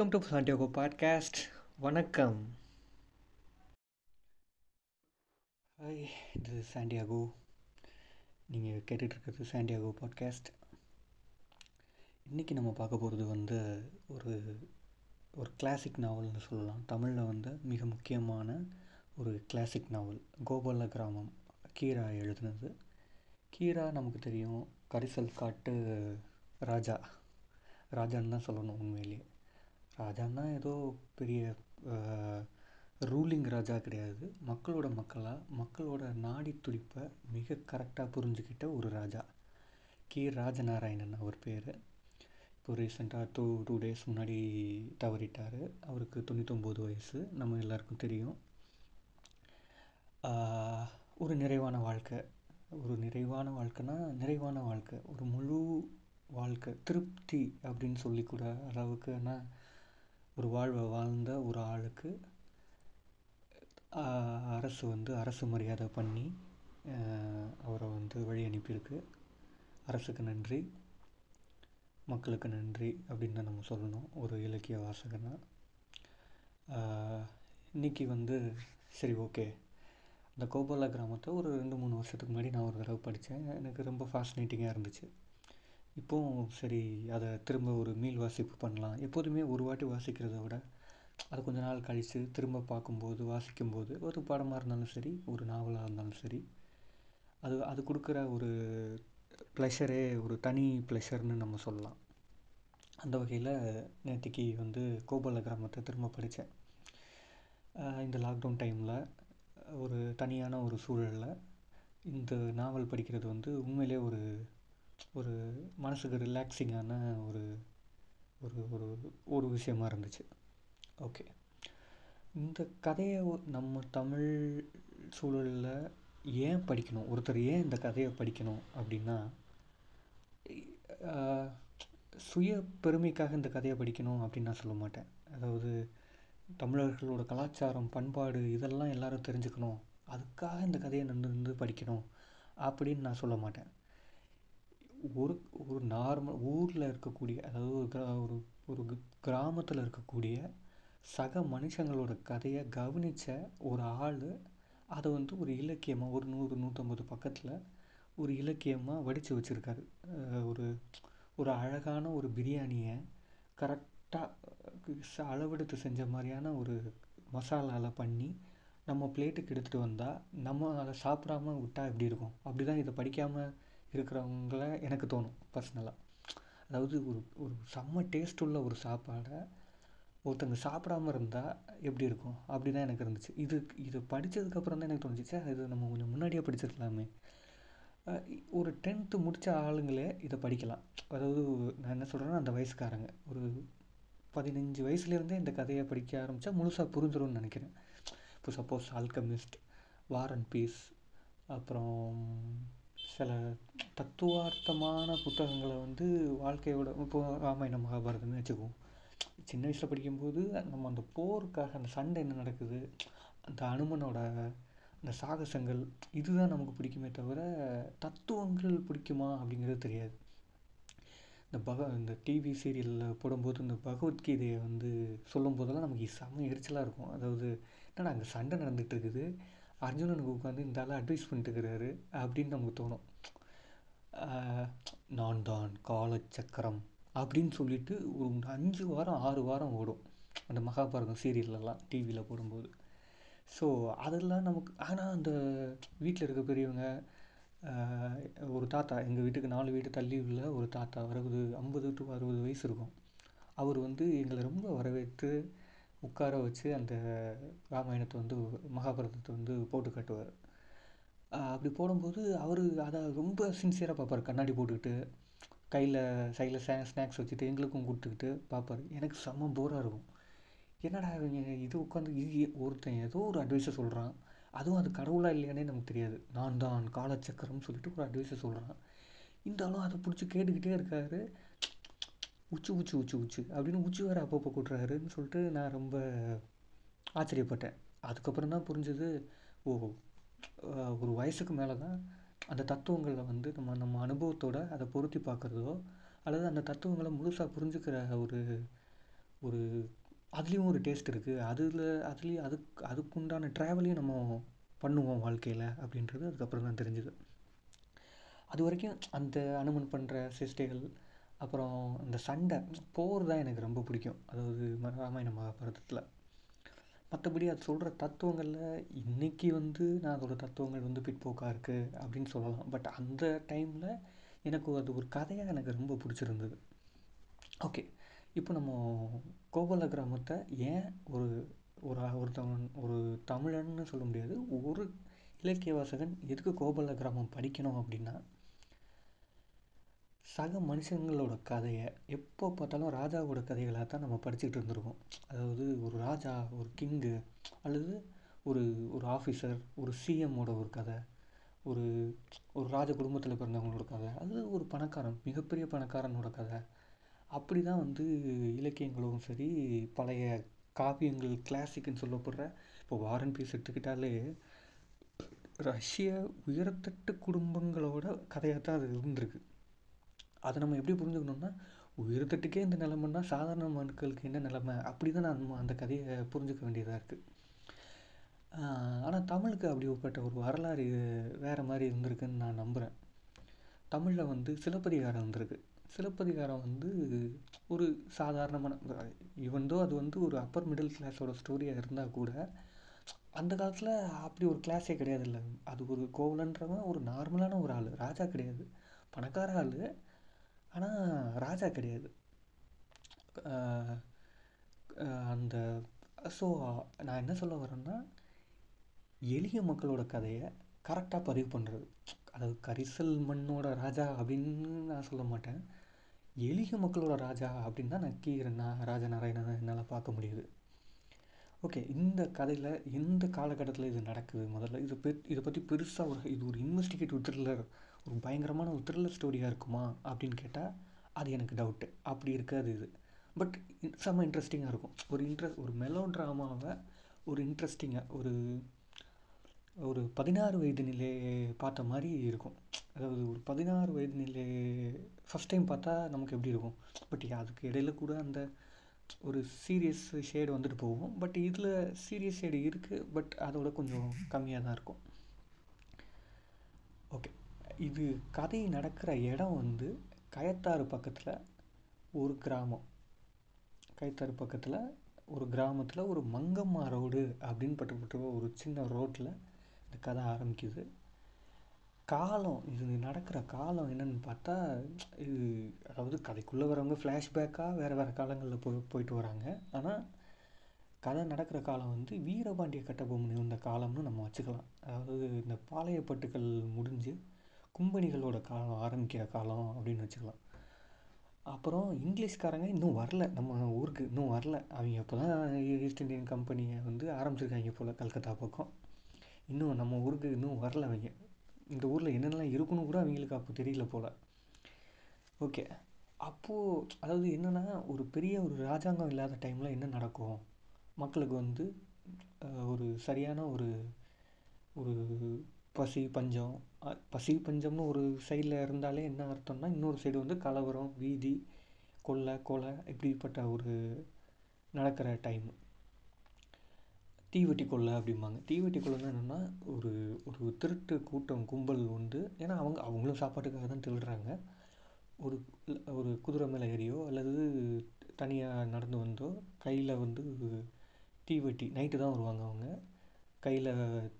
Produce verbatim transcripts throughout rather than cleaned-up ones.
Welcome to Santiago podcast. வணக்கம். Hi, இது Santiago. நீங்கள் கேட்டுட்ருக்கிறது சாண்டியாகோ பாட்காஸ்ட். இன்றைக்கி நம்ம பார்க்க போகிறது வந்து ஒரு ஒரு கிளாசிக் நாவல்னு சொல்லலாம். தமிழில் வந்து மிக முக்கியமான ஒரு கிளாசிக் நாவல் கோபாலகிராமம், கீரா எழுதுனது. கீரா நமக்கு தெரியும், கரிசல் காட்டு ராஜா, ராஜான்னு தான் சொல்லணும். உண்மையிலேயே ராஜான்னா ஏதோ பெரிய ரூலிங் ராஜா கிடையாது, மக்களோட மக்களாக மக்களோட நாடி துடிப்பை மிக கரெக்டாக புரிஞ்சுக்கிட்ட ஒரு ராஜா. கே. ராஜநாராயணன் அவர் பேர். இப்போ ரீசெண்டாக டூ டூ டேஸ் முன்னாடி தவறிட்டார். அவருக்கு தொண்ணூத்தொம்பது வயசு, நம்ம எல்லாருக்கும் தெரியும். ஒரு நிறைவான வாழ்க்கை, ஒரு நிறைவான வாழ்க்கைனா நிறைவான வாழ்க்கை, ஒரு முழு வாழ்க்கை, திருப்தி அப்படின்னு சொல்லிக்கூட அளவுக்குன்னா ஒரு வாழ்வை வாழ்ந்த ஒரு ஆளுக்கு அரசு வந்து அரசு மரியாதை பண்ணி அவரை வந்து வழி அனுப்பியிருக்கு. அரசுக்கு நன்றி, மக்களுக்கு நன்றி அப்படின்னு தான் நம்ம சொல்லணும் ஒரு இலக்கிய வாசகனா. இன்றைக்கி வந்து சரி, ஓகே, இந்த கோபால கிராமத்தை ஒரு ரெண்டு மூணு வருஷத்துக்கு முன்னாடி நான் ஒரு தடவை படித்தேன். எனக்கு ரொம்ப ஃபாஸ்டினேட்டிங்காக இருந்துச்சு. இப்போவும் சரி, அதை திரும்ப ஒரு மீள் வாசிப்பு பண்ணலாம். எப்போதுமே ஒரு வாட்டி வாசிக்கிறத விட அது கொஞ்ச நாள் கழித்து திரும்ப பார்க்கும்போது வாசிக்கும்போது, ஒரு பாடமாக இருந்தாலும் சரி ஒரு நாவலாக இருந்தாலும் சரி, அது அது கொடுக்குற ஒரு ப்ளஷரே ஒரு தனி ப்ளஷர்னு நம்ம சொல்லலாம். அந்த வகையில் நேற்றுக்கு வந்து கோபால கிராமத்தை திரும்ப படித்தேன். இந்த லாக்டவுன் டைமில் ஒரு தனியான ஒரு சூழலில் இந்த நாவல் படிக்கிறது வந்து உண்மையிலே ஒரு ஒரு மனசுக்கு ரிலாக்ஸிங்கான ஒரு ஒரு ஒரு ஒரு விஷயமா இருந்துச்சு. ஓகே, இந்த கதையை நம்ம தமிழ் சூழலில் ஏன் படிக்கணும், ஒருத்தர் ஏன் இந்த கதையை படிக்கணும் அப்படின்னா, சுய பெருமைக்காக இந்த கதையை படிக்கணும் அப்படின்னு நான் சொல்ல மாட்டேன். அதாவது தமிழர்களோட கலாச்சாரம் பண்பாடு இதெல்லாம் எல்லாரும் தெரிஞ்சுக்கணும், அதுக்காக இந்த கதையை நின்று நின்று படிக்கணும் அப்படின்னு நான் சொல்ல மாட்டேன். ஒரு ஒரு நார்மல் ஊரில் இருக்கக்கூடிய, அதாவது ஒரு கிரா ஒரு ஒரு கிராமத்தில் இருக்கக்கூடிய சக மனுஷங்களோட கதையை கவனித்த ஒரு ஆள் அதை வந்து ஒரு இலக்கியமாக ஒரு நூறு நூற்றம்பது பக்கத்தில் ஒரு இலக்கியமாக வடித்து வச்சுருக்காரு. ஒரு ஒரு அழகான ஒரு பிரியாணியை கரெக்டாக அளவெடுத்து செஞ்ச மாதிரியான ஒரு மசாலாவில் பண்ணி நம்ம பிளேட்டுக்கு எடுத்துகிட்டு வந்தால் நம்ம அதை சாப்பிடாம விட்டால் எப்படி இருக்கும்? அப்படி தான் இதை படிக்காமல் இருக்கிறவங்கள எனக்கு தோணும் பர்சனலாக. அதாவது ஒரு ஒரு செம்ம டேஸ்ட் உள்ள ஒரு சாப்பாடை ஒருத்தங்க சாப்பிடாமல் இருந்தால் எப்படி இருக்கும்? அப்படி தான் எனக்கு இருந்துச்சு. இது இது படித்ததுக்கப்புறம் தான் எனக்கு தோணுச்சு, இது நம்ம கொஞ்சம் முன்னாடியே படிச்சிருக்கலாமே. ஒரு டென்த்து முடித்த ஆளுங்களே இதை படிக்கலாம். அதாவது நான் என்ன சொல்கிறேன்னா, அந்த வயசுக்காரங்க ஒரு பதினஞ்சு வயசுலேருந்தே இந்த கதையை படிக்க ஆரம்பித்தா முழுசாக புரிஞ்சிடும்னு நினைக்கிறேன். இப்போ suppose alchemist, war and piece, அப்புறம் சில தத்துவார்த்தமான புத்தகங்களை வந்து வாழ்க்கையோட, இப்போ ராமாயணம் மகாபாரதம்னு வச்சுக்குவோம். சின்ன வயசில் படிக்கும்போது நம்ம அந்த போருக்காக அந்த சண்டை என்ன நடக்குது, அந்த அனுமனோட அந்த சாகசங்கள், இதுதான் நமக்கு பிடிக்குமே தவிர தத்துவங்கள் பிடிக்குமா அப்படிங்கிறது தெரியாது. இந்த பக இந்த டிவி சீரியலில் போடும்போது இந்த பகவத்கீதையை வந்து சொல்லும் போதெல்லாம் நமக்கு செம்ம எரிச்சலாக இருக்கும். அதாவது என்னடா அங்கே சண்டை நடந்துகிட்டு இருக்குது, அர்ஜுனனுக்கு உட்காந்து இந்த ஆளை அட்வைஸ் பண்ணிட்டுருக்கிறாரு அப்படின்னு நமக்கு தோணும். நான் தான் காலச்சக்கரம் அப்படின்னு சொல்லிட்டு ஒரு அஞ்சு வாரம் ஆறு வாரம் ஓடும் அந்த மகாபாரதம் சீரியல்லாம் டிவியில் போடும்போது. ஸோ அதெல்லாம் நமக்கு, ஆனால் அந்த வீட்டில் இருக்க பெரியவங்க, ஒரு தாத்தா, எங்கள் வீட்டுக்கு நாலு வீட்டு தள்ளி உள்ள ஒரு தாத்தா, அறுபது ஐம்பது டு அறுபது வயசு இருக்கும், அவர் வந்து எங்களை ரொம்ப வரவேற்று உட்கார வச்சு அந்த ராமாயணத்தை வந்து மகாபாரதத்தை வந்து போட்டு காட்டுவார். அப்படி போடும்போது அவர் அதை ரொம்ப சின்சியராக பார்ப்பார். கண்ணாடி போட்டுக்கிட்டு கையில் சைடில் ஸ்நே ஸ்நாக்ஸ் வச்சுட்டு எங்களுக்கும் கொடுத்துக்கிட்டு பார்ப்பார். எனக்கு செம்ம போராக இருக்கும். என்னடா இது உட்காந்து இது ஒருத்தன் ஏதோ ஒரு அட்வைஸை சொல்கிறான், அதுவும் அது கடவுளாக இல்லையானே நமக்கு தெரியாது. நான் தான் காலச்சக்கரம்னு சொல்லிட்டு ஒரு அட்வைஸை சொல்கிறான், இருந்தாலும் அதை பிடிச்சி கேட்டுக்கிட்டே இருக்காரு. உச்சி உச்சி உச்சி உச்சி அப்படின்னு உச்சி வேறு அப்பப்போ கூட்டுறாருன்னு சொல்லிட்டு நான் ரொம்ப ஆச்சரியப்பட்டேன். அதுக்கப்புறம் தான் புரிஞ்சுது, ஓ, ஒரு வயசுக்கு மேலே தான் அந்த தத்துவங்களில் வந்து நம்ம நம்ம அனுபவத்தோடு அதை பொருத்தி பார்க்குறதோ அல்லது அந்த தத்துவங்களை முழுசாக புரிஞ்சுக்கிற ஒரு ஒரு அதுலேயும் ஒரு டேஸ்ட் இருக்குது, அதில் அதுலேயும் அதுக்கு அதுக்குண்டான ட்ராவலையும் நம்ம பண்ணுவோம் வாழ்க்கையில் அப்படின்றது அதுக்கப்புறம் தான் தெரிஞ்சுது. அது வரைக்கும் அந்த அனுமன் பண்ணுற சேஷ்டைகள் அப்புறம் அந்த சண்டை போர் தான் எனக்கு ரொம்ப பிடிக்கும், அதாவது ராமாயண மகாபாரதத்தில். மற்றபடி அது சொல்கிற தத்துவங்களில் இன்றைக்கி வந்து நான் அதோடய தத்துவங்கள் வந்து பிற்போக்காக இருக்குது அப்படின்னு சொல்லலாம். பட் அந்த டைமில் எனக்கு அது ஒரு கதையாக எனக்கு ரொம்ப பிடிச்சிருந்தது. ஓகே, இப்போ நம்ம கோபாலகிராமத்தை ஏன் ஒரு ஒரு ஒரு தமிழ் ஒரு தமிழன்னு சொல்ல முடியாது, ஒரு இலக்கிய வாசகன் எதுக்கு கோபாலகிராமம் படிக்கணும் அப்படின்னா, சக மனுஷங்களோட கதையை எப்போ பார்த்தாலும் ராஜாவோட கதைகளாக தான் நம்ம படிச்சுக்கிட்டு இருந்திருக்கோம். அதாவது ஒரு ராஜா, ஒரு கிங்கு, அல்லது ஒரு ஒரு ஆஃபீஸர், ஒரு சிஎம்மோட ஒரு கதை, ஒரு ஒரு ராஜ குடும்பத்தில் பிறந்தவங்களோட கதை, அல்லது ஒரு பணக்காரன், மிகப்பெரிய பணக்காரனோட கதை. அப்படி தான் வந்து இலக்கியங்களும் சரி, பழைய காவியங்கள், கிளாசிக்னு சொல்லப்படுற இப்போ வார் அண்ட் பீஸ் எடுத்துக்கிட்டாலே ரஷ்ய உயர்தட்டு குடும்பங்களோட கதையாக தான் அது இருந்திருக்கு. அதை நம்ம எப்படி புரிஞ்சுக்கணும்னா, உயர்தட்டுக்கே இந்த நிலைமைன்னா சாதாரண மக்களுக்கு என்ன நிலைமை, அப்படி தான் நம்ம அந்த கதையை புரிஞ்சுக்க வேண்டியதாக இருக்குது. ஆனால் தமிழுக்கு அப்படிப்பட்ட ஒரு வரலாறு வேறு மாதிரி இருந்திருக்குன்னு நான் நம்புகிறேன். தமிழில் வந்து சிலப்பதிகாரம் இருந்திருக்கு. சிலப்பதிகாரம் வந்து ஒரு சாதாரணமான, ஈவன் தோ அது வந்து ஒரு அப்பர் மிடில் கிளாஸோட ஸ்டோரியாக இருந்தால் கூட, அந்த காலத்தில் அப்படி ஒரு கிளாஸே கிடையாது. இல்லை, அது ஒரு கோவலன்றவன் ஒரு நார்மலான ஒரு ஆள், ராஜா கிடையாது, பணக்கார ஆள், ஆனால் ராஜா கிடையாது. அந்த ஸோ நான் என்ன சொல்ல வரேன்னா, எளிய மக்களோட கதையை கரெக்டாக பதிவு பண்ணுறது. அதாவது கரிசல் மண்ணோட ராஜா அப்படின்னு நான் சொல்ல மாட்டேன், எளிய மக்களோட ராஜா அப்படின்னு தான் நான் கீ. ராஜநாராயணனை என்னால் பார்க்க முடியுது. ஓகே, இந்த கதையில் எந்த காலகட்டத்தில் இது நடக்குது, முதல்ல இதை பெ இதை பற்றி பெருசாக ஒரு இது ஒரு இன்வெஸ்டிகேட்டிவ் த்ரில்லர், ஒரு பயங்கரமான ஒரு த்ரில்லர் ஸ்டோரியாக இருக்குமா அப்படின்னு கேட்டால் அது எனக்கு டவுட்டு. அப்படி இருக்காது இது, பட் செம்ம இன்ட்ரெஸ்டிங்காக இருக்கும். ஒரு இன்ட்ரெஸ்ட் ஒரு மெலோ ட்ராமாவை ஒரு இன்ட்ரெஸ்டிங்காக ஒரு ஒரு பதினாறு வயது நிலை பார்த்த மாதிரி இருக்கும். அதாவது ஒரு பதினாறு வயது நிலை ஃபஸ்ட் டைம் பார்த்தா நமக்கு எப்படி இருக்கும், பட் அதுக்கு இடையில கூட அந்த ஒரு சீரியஸ் ஷேடு வந்துட்டு போகும். பட் இதில் சீரியஸ் ஷேடு இருக்குது, பட் அதோட கொஞ்சம் கம்மியாக தான் இருக்கும். ஓகே, இது கதை நடக்கிற இடம் வந்து கயத்தாறு பக்கத்தில் ஒரு கிராமம். கயத்தாறு பக்கத்தில் ஒரு கிராமத்தில் ஒரு மங்கம்மா ரோடு அப்படின்னு பட்டுப்பட்டு ஒரு சின்ன ரோட்டில் இந்த கதை ஆரம்பிக்குது. காலம், இது நடக்கிற காலம் என்னன்னு பார்த்தா, இது அதாவது கதைக்குள்ளே வரவங்க ஃப்ளாஷ்பேக்காக வேறு வேறு காலங்களில் போய் போயிட்டு வராங்க. ஆனால் கதை நடக்கிற காலம் வந்து வீரபாண்டிய கட்டபொம்மன் இருந்த காலம்னு நம்ம வச்சுக்கலாம். அதாவது இந்த பாளையப்பட்டுக்கள் முடிஞ்சு கும்பனிகளோட காலம் ஆரம்பிக்கிற காலம் அப்படின்னு வச்சுக்கலாம். அப்புறம் இங்கிலீஷ்காரங்க இன்னும் வரல, நம்ம ஊருக்கு இன்னும் வரல. அவங்க அப்போ தான் ஈஸ்ட் இண்டியன் கம்பெனியை வந்து ஆரம்பிச்சிருக்காங்க போல், கல்கத்தா பக்கம். இன்னும் நம்ம ஊருக்கு இன்னும் வரல அவங்க, இந்த ஊரில் என்னென்னலாம் இருக்குன்னு கூட அவங்களுக்கு அப்போ தெரியல போல். ஓகே, அப்போது அதாவது என்னென்னா, ஒரு பெரிய ஒரு ராஜாங்கம் இல்லாத டைமில் என்ன நடக்கும், மக்களுக்கு வந்து ஒரு சரியான ஒரு ஒரு பசி பஞ்சம், பசி பஞ்சம்னு ஒரு சைடில் இருந்தாலே என்ன அர்த்தம்னா, இன்னொரு சைடு வந்து கலவரம், வீதி கொள்ளை கொலை, இப்படிப்பட்ட ஒரு நடக்கிற டைம். தீவெட்டி கொள்ளை அப்படிம்பாங்க. தீவெட்டி கொள்ளைன்னா என்னென்னா, ஒரு ஒரு திருட்டு கூட்டம் கும்பல் உண்டு. ஏன்னா அவங்க அவங்களும் சாப்பாட்டுக்காக தான் திருடுறாங்க. ஒரு ஒரு குதிரை மேலே ஏறியோ அல்லது தனியாக நடந்து வந்தோ கையில் வந்து தீவெட்டி, நைட்டு தான் வருவாங்க அவங்க, கையில்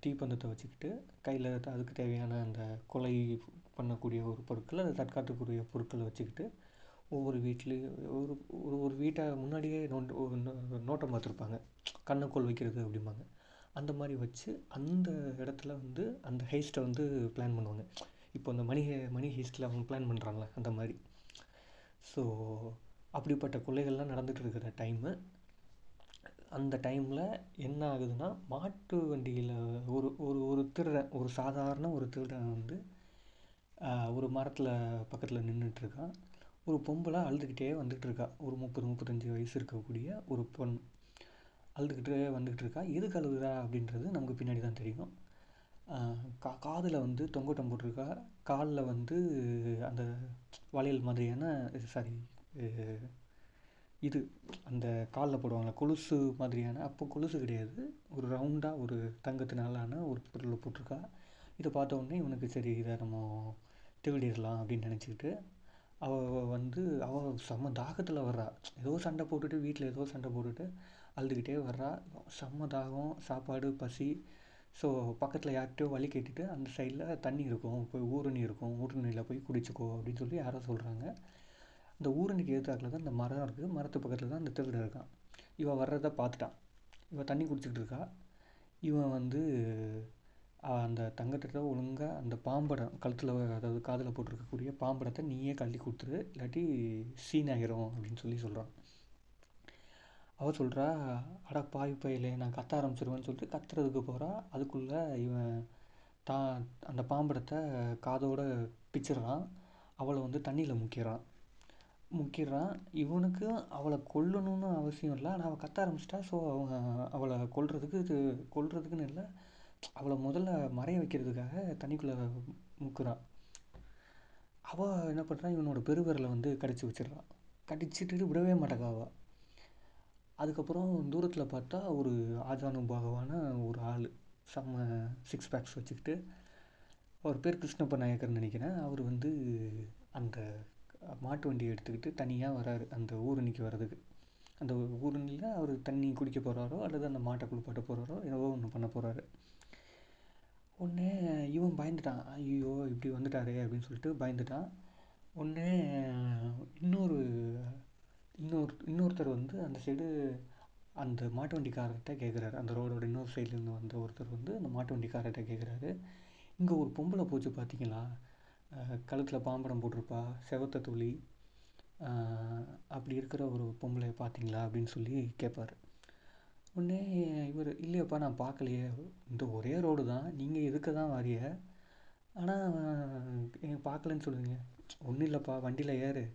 தீப்பந்தத்தை வச்சுக்கிட்டு கையில் அதுக்கு தேவையான அந்த கொலை பண்ணக்கூடிய ஒரு பொருட்கள், அது தற்காத்துக்குரிய பொருட்களை வச்சுக்கிட்டு ஒவ்வொரு வீட்லேயும் ஒரு ஒரு ஒரு வீட்டை முன்னாடியே நோண்ட ஒரு நோட்டம் பார்த்துருப்பாங்க, கண்ணுக்குள் வைக்கிறது அப்படிம்பாங்க. அந்த மாதிரி வச்சு அந்த இடத்துல வந்து அந்த ஹெய்ஸ்ட்டை வந்து பிளான் பண்ணுவாங்க. இப்போ அந்த மணி மணி ஹெய்ஸ்ட்டில் அவங்க பிளான் பண்ணுறாங்களே அந்த மாதிரி. ஸோ அப்படிப்பட்ட கொள்ளைகள்லாம் நடந்துகிட்டு இருக்கிற டைமு. அந்த டைமில் என்ன ஆகுதுன்னா, மாட்டு வண்டியில் ஒரு ஒரு ஒரு திருடன், ஒரு சாதாரண ஒரு திருடன் வந்து ஒரு மரத்தில் பக்கத்தில் நின்றுட்டுருக்கான். ஒரு பொம்பளை அழுதுகிட்டே வந்துகிட்டு இருக்கா, ஒரு முப்பது முப்பத்தஞ்சு வயசு இருக்கக்கூடிய ஒரு பொண் அழுதுகிட்டே வந்துக்கிட்டு இருக்கா. எதுக்கு அழுகுதா அப்படின்றது நமக்கு பின்னாடி தான் தெரியும். கா காதில் வந்து தொங்கோட்டம் போட்டிருக்கா, காலில் வந்து அந்த வளையல் மாதிரியான சாரி இது அந்த காலில் போடுவாங்களா கொலுசு மாதிரியான, அப்போ கொலுசு கிடையாது, ஒரு ரவுண்டாக ஒரு தங்கத்தினாலான ஒரு பொருளை போட்டிருக்கா. இதை பார்த்த உடனே இவனுக்கு சரி இதை நம்ம திருடிடலாம் அப்படின்னு நினச்சிக்கிட்டு அவள் வந்து அவள் செம்ம தாகத்தில் வர்றா, ஏதோ சண்டை போட்டுட்டு வீட்டில் ஏதோ சண்டை போட்டுட்டு அழுதுகிட்டே வர்றா. செம்ம தாகம், சாப்பாடு, பசி. ஸோ பக்கத்தில் யார்கிட்டயோ வழி கேட்டுட்டு அந்த சைடில் தண்ணி இருக்கும், போய் ஊரணி இருக்கும், ஊரணியில் போய் குடிச்சிக்கோ அப்படின்னு சொல்லி யாரோ சொல்கிறாங்க. அந்த ஊரணிக்கு எதிர்த்தாக்கில் தான் அந்த மரம் இருக்குது, மரத்து பக்கத்தில் தான் அந்த திருடன் இருக்கான். இவன் வர்றதை பார்த்துட்டான், இவன் தண்ணி குடிச்சிக்கிட்டு இருக்கா. இவன் வந்து அந்த தங்கத்தை ஒழுங்காக அந்த பாம்படம் கழுத்தில், அதாவது காதில் போட்டிருக்கக்கூடிய பாம்படத்தை நீயே கழட்டி கொடுத்துரு, இல்லாட்டி சீனாயிரும் அப்படின்னு சொல்லி சொல்கிறான். அவள் சொல்கிறா, அட பாய் பையிலே நான் கத்த ஆரம்பிச்சிருவேன்னு சொல்லிட்டு கத்துறதுக்கு போகிறா. அதுக்குள்ளே இவன் தான் அந்த பாம்படத்தை காதோடு பிச்சிடுறான், அவளை வந்து தண்ணியில் முக்கிறான் முக்கிறான் இவனுக்கு அவளை கொல்லணும்னு அவசியம் இல்லை, ஆனால் அவள் கத்த ஆரம்பிச்சிட்டா. ஸோ அவங்க அவளை கொல்றதுக்கு இது கொல்றதுக்குன்னு இல்லை, அவளை முதல்ல மறைய வைக்கிறதுக்காக தண்ணிக்குள்ளே முக்கிறான். அவள் என்ன பண்ணுறான், இவனோட பெருவரலை வந்து கடிச்சு வச்சிடறான். கடிச்சிட்டு விடவே மாட்டேங்காவா. அதுக்கப்புறம் தூரத்தில் பார்த்தா ஒரு ஆஜானு பாகவான ஒரு ஆள், செம்ம சிக்ஸ் பேக்ஸ் வச்சுக்கிட்டு, அவர் பேர் கிருஷ்ணப்ப நாயக்கர்னு நினைக்கிறேன். அவர் வந்து அந்த மாட்டு வண்டியை எடுத்துக்கிட்டு தனியாக வராரு அந்த ஊரணிக்கு வர்றதுக்கு. அந்த ஊரணியில் அவர் தண்ணி குடிக்க போகிறாரோ அல்லது அந்த மாட்டை குளிப்பாட்ட போகிறாரோ ஏதோ ஒன்று பண்ண போகிறாரு. உடனே இவன் பயந்துட்டான், ஐயோ இப்படி வந்துட்டாரே அப்படின்னு சொல்லிட்டு பயந்துட்டான். உடனே இன்னொரு இன்னொரு இன்னொருத்தர் வந்து அந்த சைடு அந்த மாட்டு வண்டிக்காரர்கிட்ட கேட்குறாரு. அந்த ரோடோட இன்னொரு சைட்லேருந்து வந்த ஒருத்தர் வந்து அந்த மாட்டு வண்டிக்காரர்கிட்ட கேட்குறாரு, இங்கே ஒரு பொம்பளை போச்சு பார்த்தீங்களா, கழுத்தில் பாம்படம் போட்டிருப்பா, செவத்த துளி, அப்படி இருக்கிற ஒரு பொம்பளை பார்த்தீங்களா அப்படின்னு சொல்லி கேட்பார். உடனே இவர், இல்லையப்பா நான் பார்க்கலையே, இந்த ஒரே ரோடு தான், நீங்கள் எதுக்கு தான் வாரிய, ஆனால் எங்கள் பார்க்கலன்னு சொல்லுங்க. ஒன்றும் இல்லைப்பா, வண்டியில் ஏறு,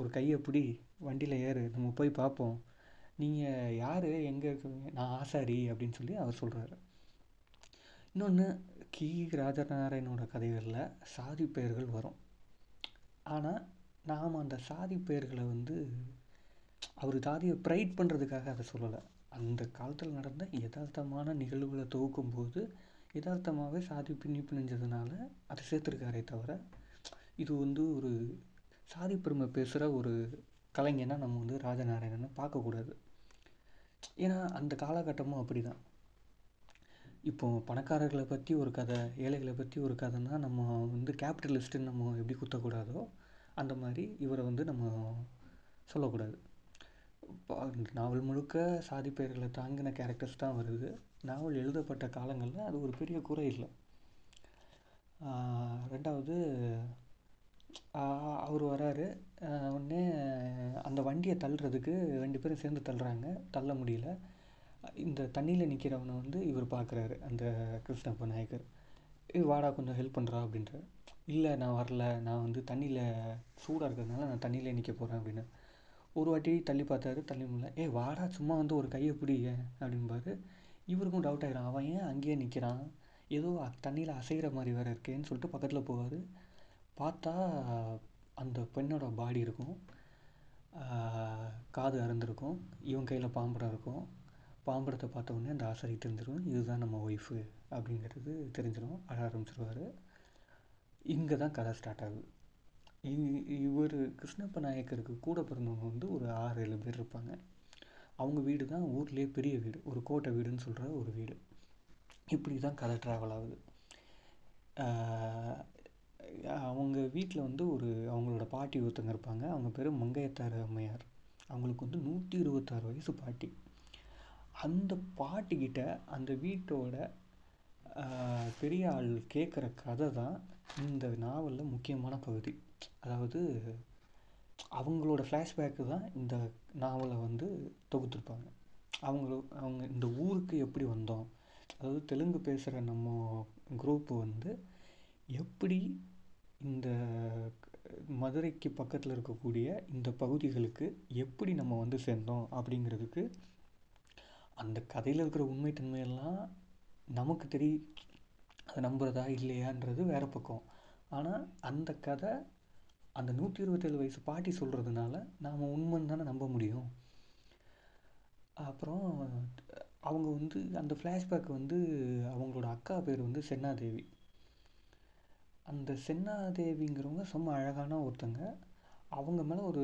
ஒரு கையை பிடி, வண்டியில் ஏறு, நம்ம போய் பார்ப்போம், நீங்கள் யார், எங்கே இருக்குவீங்க. நான் ஆசாரி அப்படின்னு சொல்லி அவர் சொல்கிறாரு. இன்னொன்று, கி. ராஜநாராயணனோட கதைகளில் சாதி பெயர்கள் வரும், ஆனால் நாம் அந்த சாதி பெயர்களை வந்து அவர் சாதியை ப்ரைட் பண்ணுறதுக்காக அதை சொல்லலை. அந்த காலத்தில் நடந்த யதார்த்தமான நிகழ்வுகளை தொகுக்கும்போது யதார்த்தமாகவே சாதி பின்னி பிணைஞ்சதுனால அதை சேர்த்துருக்காரே தவிர, இது வந்து ஒரு சாதி பெருமை பேசுகிற ஒரு கலைஞனாக நம்ம வந்து ராஜநாராயணனை பார்க்கக்கூடாது. ஏன்னா அந்த காலகட்டமும் அப்படி தான். இப்போ பணக்காரர்களை பற்றி ஒரு கதை, ஏழைகளை பற்றி ஒரு கதைன்னா நம்ம வந்து கேபிட்டலிஸ்ட்டுன்னு நம்ம எப்படி குத்தக்கூடாதோ அந்த மாதிரி இவரை வந்து நம்ம சொல்லக்கூடாது. நாவல் முழுக்க சாதி பெயர்களை தாங்கின கேரக்டர்ஸ் தான் வருது. நாவல் எழுதப்பட்ட காலங்களில் அது ஒரு பெரிய குறை இல்லை. ரெண்டாவது, அவர் வராரு, உடனே அந்த வண்டியை தள்ளுறதுக்கு ரெண்டு பேரும் சேர்ந்து தள்ளுறாங்க, தள்ள முடியல. இந்த தண்ணியில் நிற்கிறவனை வந்து இவர் பார்க்குறாரு, அந்த கிருஷ்ணப்ப நாயக்கர், வாடா கொஞ்சம் ஹெல்ப் பண்ணுறா அப்படின்ற. இல்லை நான் வரல, நான் வந்து தண்ணியில் சூடாக இருக்கிறதுனால நான் தண்ணியில் நிற்க போகிறேன் அப்படின்னு. ஒரு வாட்டி தள்ளி பார்த்தாரு, தள்ளி முடியல. ஏ வாடா சும்மா வந்து ஒரு கையை பிடிங்க அப்படின்பாரு. இவருக்கும் டவுட் ஆகிடும், அவன் ஏன் அங்கேயே நிற்கிறான், ஏதோ தண்ணியில் அசைகிற மாதிரி வேறு இருக்கேன்னு சொல்லிட்டு பக்கத்தில் போவார். பார்த்தா அந்த பெண்ணோட பாடி இருக்கும், காது அறுந்திருக்கும், இவன் கையில் பாம்படம் இருக்கும். பாம்படத்தை பார்த்த உடனே அந்த ஆசாரி தெரிஞ்சிடும், இதுதான் நம்ம ஒய்ஃபு அப்படிங்கிறது தெரிஞ்சிடும். அழ ஆரம்பிச்சிருவார். இங்கே தான் கதை ஸ்டார்ட் ஆகுது. இவர் கிருஷ்ணப்ப நாயக்கருக்கு கூட பிறந்தவங்க வந்து ஒரு ஆறு ஏழு பேர் இருப்பாங்க. அவங்க வீடு தான் ஊர்லேயே பெரிய வீடு, ஒரு கோட்டை வீடுன்னு சொல்கிற ஒரு வீடு. இப்படி தான் கதை ட்ராவல் ஆகுது. அவங்க வீட்டில் வந்து ஒரு அவங்களோட பாட்டி ஒருத்தங்க இருப்பாங்க, அவங்க பேர் மங்கையத்தாரம்மையார். அவங்களுக்கு வந்து நூற்றி இருபத்தாறு வயசு பாட்டி. அந்த பாட்டிக்கிட்ட அந்த வீட்டோட பெரிய ஆள் கேட்குற கதை தான் இந்த நாவலில் முக்கியமான பகுதி. அதாவது அவங்களோட ஃப்ளாஷ்பேக்கு தான் இந்த நாவலை வந்து தொகுத்துருப்பாங்க. அவங்களோ அவங்க இந்த ஊருக்கு எப்படி வந்தோம், அதாவது தெலுங்கு பேசுகிற நம்ம குரூப்பு வந்து எப்படி இந்த மதுரைக்கு பக்கத்தில் இருக்கக்கூடிய இந்த பகுதிகளுக்கு எப்படி நம்ம வந்து சேர்ந்தோம் அப்படிங்கிறதுக்கு அந்த கதையில் இருக்கிற உண்மைத்தன்மையெல்லாம் நமக்கு தெரிய, அதை நம்புகிறதா இல்லையான்றது வேறு பக்கம். ஆனால் அந்த கதை அந்த நூற்றி இருபத்தேழு வயசு பாட்டி சொல்கிறதுனால நாம் உண்மைன்னு தானே நம்ப முடியும். அப்புறம் அவங்க வந்து அந்த ஃப்ளாஷ்பேக் வந்து அவங்களோட அக்கா பேர் வந்து சென்னாதேவி. அந்த சென்னாதேவிங்கிறவங்க செம்ம அழகான ஒருத்தங்க. அவங்க மேலே ஒரு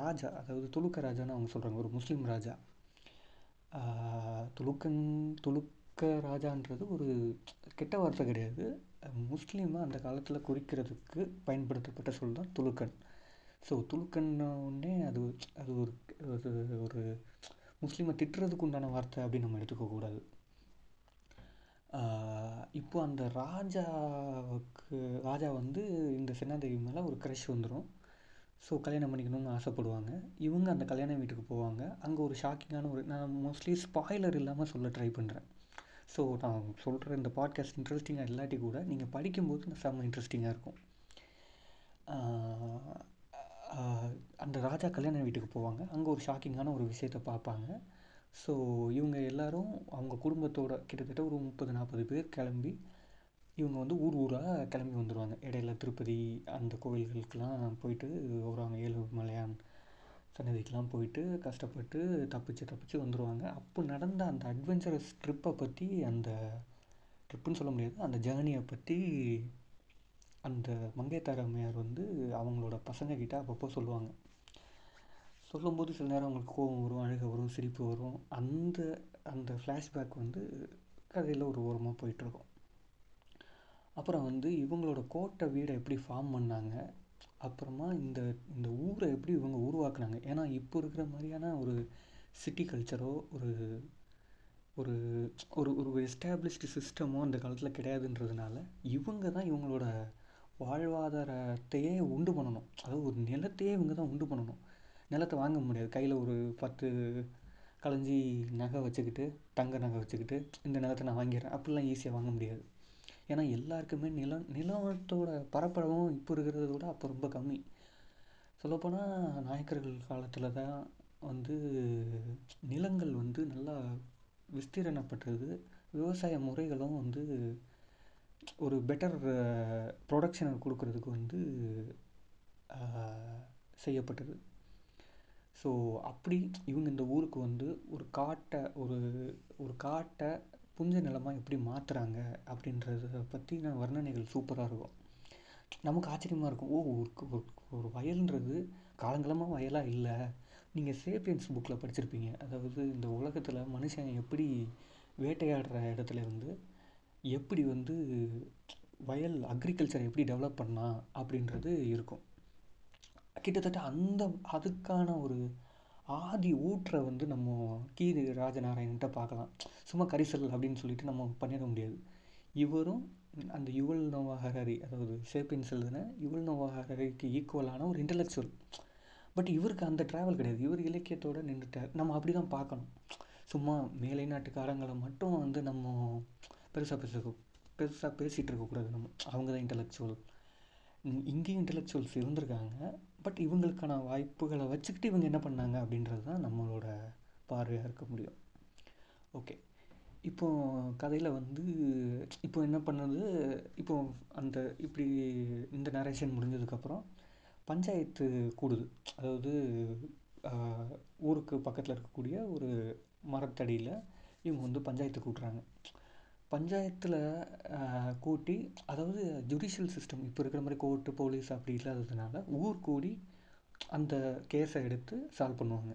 ராஜா, அதாவது துலுக்க ராஜான்னு அவங்க சொல்கிறாங்க, ஒரு முஸ்லீம் ராஜா. துலுக்கன் துலுக்க ராஜான்றது ஒரு கெட்ட வார்த்தை கிடையாது. முஸ்லீமாக அந்த காலத்தில் குறிக்கிறதுக்கு பயன்படுத்தப்பட்ட சொல் தான் துலுக்கன். ஸோ துலுக்கன்னே அது அது ஒரு ஒரு முஸ்லீமை திட்டுறதுக்கு உண்டான வார்த்தை அப்படின்னு நம்ம எடுத்துக்கக்கூடாது. இப்போது அந்த ராஜாவுக்கு ராஜா வந்து இந்த சென்னாதேவி மேலே ஒரு க்ரஷ் வந்துடும். ஸோ கல்யாணம் பண்ணிக்கணும்னு ஆசைப்படுவாங்க. இவங்க அந்த கல்யாண வீட்டுக்கு போவாங்க. அங்கே ஒரு ஷாக்கிங்கான ஒரு, நான் மோஸ்ட்லி ஸ்பாய்லர் இல்லாமல் சொல்ல ட்ரை பண்ணுறேன். ஸோ நான் சொல்கிற இந்த பாட்காஸ்ட் இன்ட்ரெஸ்டிங்காக இல்லாட்டி கூட நீங்கள் படிக்கும்போது செம்ம இன்ட்ரெஸ்டிங்காக இருக்கும். அந்த ராஜா கல்யாண வீட்டுக்கு போவாங்க. அங்கே ஒரு ஷாக்கிங்கான ஒரு விஷயத்தை பார்ப்பாங்க. ஸோ இவங்க எல்லோரும் அவங்க குடும்பத்தோட கிட்டத்தட்ட ஒரு முப்பது நாற்பது பேர் கிளம்பி இவங்க வந்து ஊர் ஊராக கிளம்பி வந்துடுவாங்க. இடையில திருப்பதி அந்த கோவில்களுக்கெலாம் போயிட்டு வருவாங்க. ஏழுமலையான் சன்னதிக்கெலாம் போயிட்டு கஷ்டப்பட்டு தப்பிச்சு தப்பிச்சு வந்துடுவாங்க. அப்போ நடந்த அந்த அட்வென்ச்சரஸ் ட்ரிப்பை பற்றி, அந்த ட்ரிப்புன்னு சொல்ல முடியாது, அந்த ஜேர்னியை பற்றி அந்த மங்கையத்தாரம்மையார் வந்து அவங்களோட பசங்கக்கிட்ட அப்பப்போ சொல்லுவாங்க. சொல்லும்போது சில நேரம் அவங்களுக்கு கோபம் வரும், அழுக வரும், சிரிப்பு வரும். அந்த அந்த ஃப்ளாஷ்பேக் வந்து கதையில் ஒரு ஓரமாக போயிட்டுருக்கும். அப்புறம் வந்து இவங்களோட கோட்டை வீடை எப்படி ஃபார்ம் பண்ணாங்க, அப்புறமா இந்த இந்த ஊரை எப்படி இவங்க உருவாக்குனாங்க. ஏன்னா இப்போ இருக்கிற மாதிரியான ஒரு சிட்டி கல்ச்சரோ ஒரு ஒரு ஒரு ஒரு எஸ்டாப்ளிஷ்டு சிஸ்டமோ அந்த காலத்தில் கிடையாதுன்றதுனால இவங்க தான் இவங்களோட வாழ்வாதாரத்தையே உண்டு பண்ணணும். அதாவது ஒரு நிலத்தையே இவங்க தான் உண்டு பண்ணணும். நிலத்தை வாங்க முடியாது. கையில் ஒரு பத்து களைஞ்சி நகை வச்சுக்கிட்டு, தங்க நகை வச்சுக்கிட்டு இந்த நிலத்தை நான் வாங்கிடுறேன் அப்படிலாம் ஈஸியாக வாங்க முடியாது. ஏன்னா எல்லாருக்குமே நிலம் நிலத்தோட பரப்பளவும் இப்போ இருக்கிறத விட அப்போ ரொம்ப கம்மி. சொல்லப்போனால் நாயக்கர்கள் காலத்தில் தான் வந்து நிலங்கள் வந்து நல்லா விஸ்தீரணப்பட்டது. விவசாய முறைகளும் வந்து ஒரு பெட்டர் ப்ரொடக்ஷனை கொடுக்கறதுக்கு வந்து செய்யப்பட்டது. ஸோ அப்படி இவங்க இந்த ஊருக்கு வந்து ஒரு காட்டை ஒரு ஒரு காட்டை புஞ்ச நிலமாக எப்படி மாற்றுறாங்க அப்படின்றத பற்றின வர்ணனைகள் சூப்பராக இருக்கும். நமக்கு ஆச்சரியமாக இருக்கும். ஓ, ஒரு ஒரு வயல்ன்றது காலங்காலமாக வயலாக இல்லை. நீங்கள் சேப்பியன்ஸ் புக்கில் படிச்சிருப்பீங்க. அதாவது இந்த உலகத்தில் மனுஷன் எப்படி வேட்டையாடுற இடத்துல வந்து எப்படி வந்து வயல் அக்ரிகல்ச்சரை எப்படி டெவலப் பண்ணலாம் அப்படின்றது இருக்கும். கிட்டத்தட்ட அந்த அதுக்கான ஒரு ஆதி ஊற்றை வந்து நம்ம கீ. ராஜநாராயணன்ட்ட பார்க்கலாம். சும்மா கரிசல் அப்படின்னு சொல்லிட்டு நம்ம பண்ணிட முடியாது. இவரும் அந்த யுவல் நோவா ஹராரி, அதாவது சேப்பியன்ஸ் எழுதுன யுவல் நோவா ஹராரிக்கு ஈக்குவலான ஒரு இன்டலெக்சுவல். பட் இவருக்கு அந்த ட்ராவல் கிடையாது. இவர் இலக்கியத்தோடு நின்றுட்டார். நம்ம அப்படி தான் பார்க்கணும். சும்மா மேலை நாட்டுக்காரங்களை மட்டும் வந்து நம்ம பெருசாக பேச பெருசாக பேசிகிட்டு இருக்கக்கூடாது. நம்ம அவங்க தான் இன்டலெக்சுவல். இங்கேயும் இன்டலெக்சுவல்ஸ் இருந்திருக்காங்க. பட் இவங்களுக்கான வாய்ப்புகளை வச்சுக்கிட்டு இவங்க என்ன பண்ணாங்க அப்படின்றது தான் நம்மளோட பார்வையாக இருக்க முடியும். ஓகே, இப்போது கதையில் வந்து இப்போ என்ன பண்ணுது, இப்போ அந்த இப்படி இந்த நரேஷன் முடிஞ்சதுக்கப்புறம் பஞ்சாயத்து கூடுது. அதாவது ஊருக்கு பக்கத்தில் இருக்கக்கூடிய ஒரு மரத்தடியில் இவங்க வந்து பஞ்சாயத்து கூட்டுறாங்க. பஞ்சாயத்தில் கூட்டி, அதாவது ஜுடிஷியல் சிஸ்டம் இப்போ இருக்கிற மாதிரி கோர்ட்டு போலீஸ் அப்படி இல்லாததுனால ஊர் கூடி அந்த கேஸை எடுத்து சால்வ் பண்ணுவாங்க.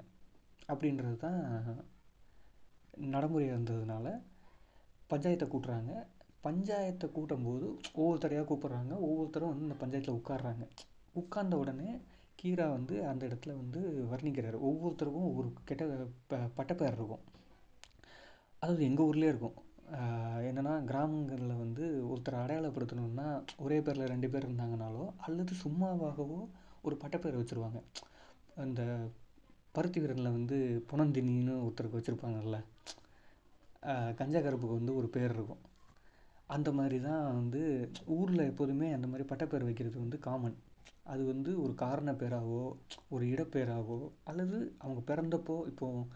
அப்படின்றது தான் நடைமுறையாக இருந்ததுனால பஞ்சாயத்தை கூட்டுறாங்க. பஞ்சாயத்தை கூட்டும்போது ஒவ்வொருத்தரையாக கூப்பிட்றாங்க. ஒவ்வொருத்தரும் வந்து இந்த பஞ்சாயத்தில் உட்கார்றாங்க. உட்கார்ந்த உடனே கீரா வந்து அந்த இடத்துல வந்து வர்ணிக்கிறார். ஒவ்வொருத்தருக்கும் ஒவ்வொரு கெட்ட ப பட்டப்பேர் இருக்கும். அதாவது எங்கள் ஊர்லேயே இருக்கும். என்னென்னா கிராமங்களில் வந்து ஒருத்தரை அடையாளப்படுத்தணுன்னா ஒரே பேரில் ரெண்டு பேர் இருந்தாங்கனாலோ அல்லது சும்மாவாகவோ ஒரு பட்டப்பேர் வச்சுருவாங்க. அந்த பருத்தி வீரனில் வந்து புனந்தினின்னு ஒருத்தருக்கு வச்சுருப்பாங்கல்ல, கஞ்சா கருப்புக்கு வந்து ஒரு பேர் இருக்கும். அந்த மாதிரி தான் வந்து ஊரில் எப்போதுமே அந்த மாதிரி பட்டப்பேர் வைக்கிறது வந்து காமன். அது வந்து ஒரு காரண பேராகவோ ஒரு இடப்பேராகவோ அல்லது அவங்க பிறந்தப்போ இப்போது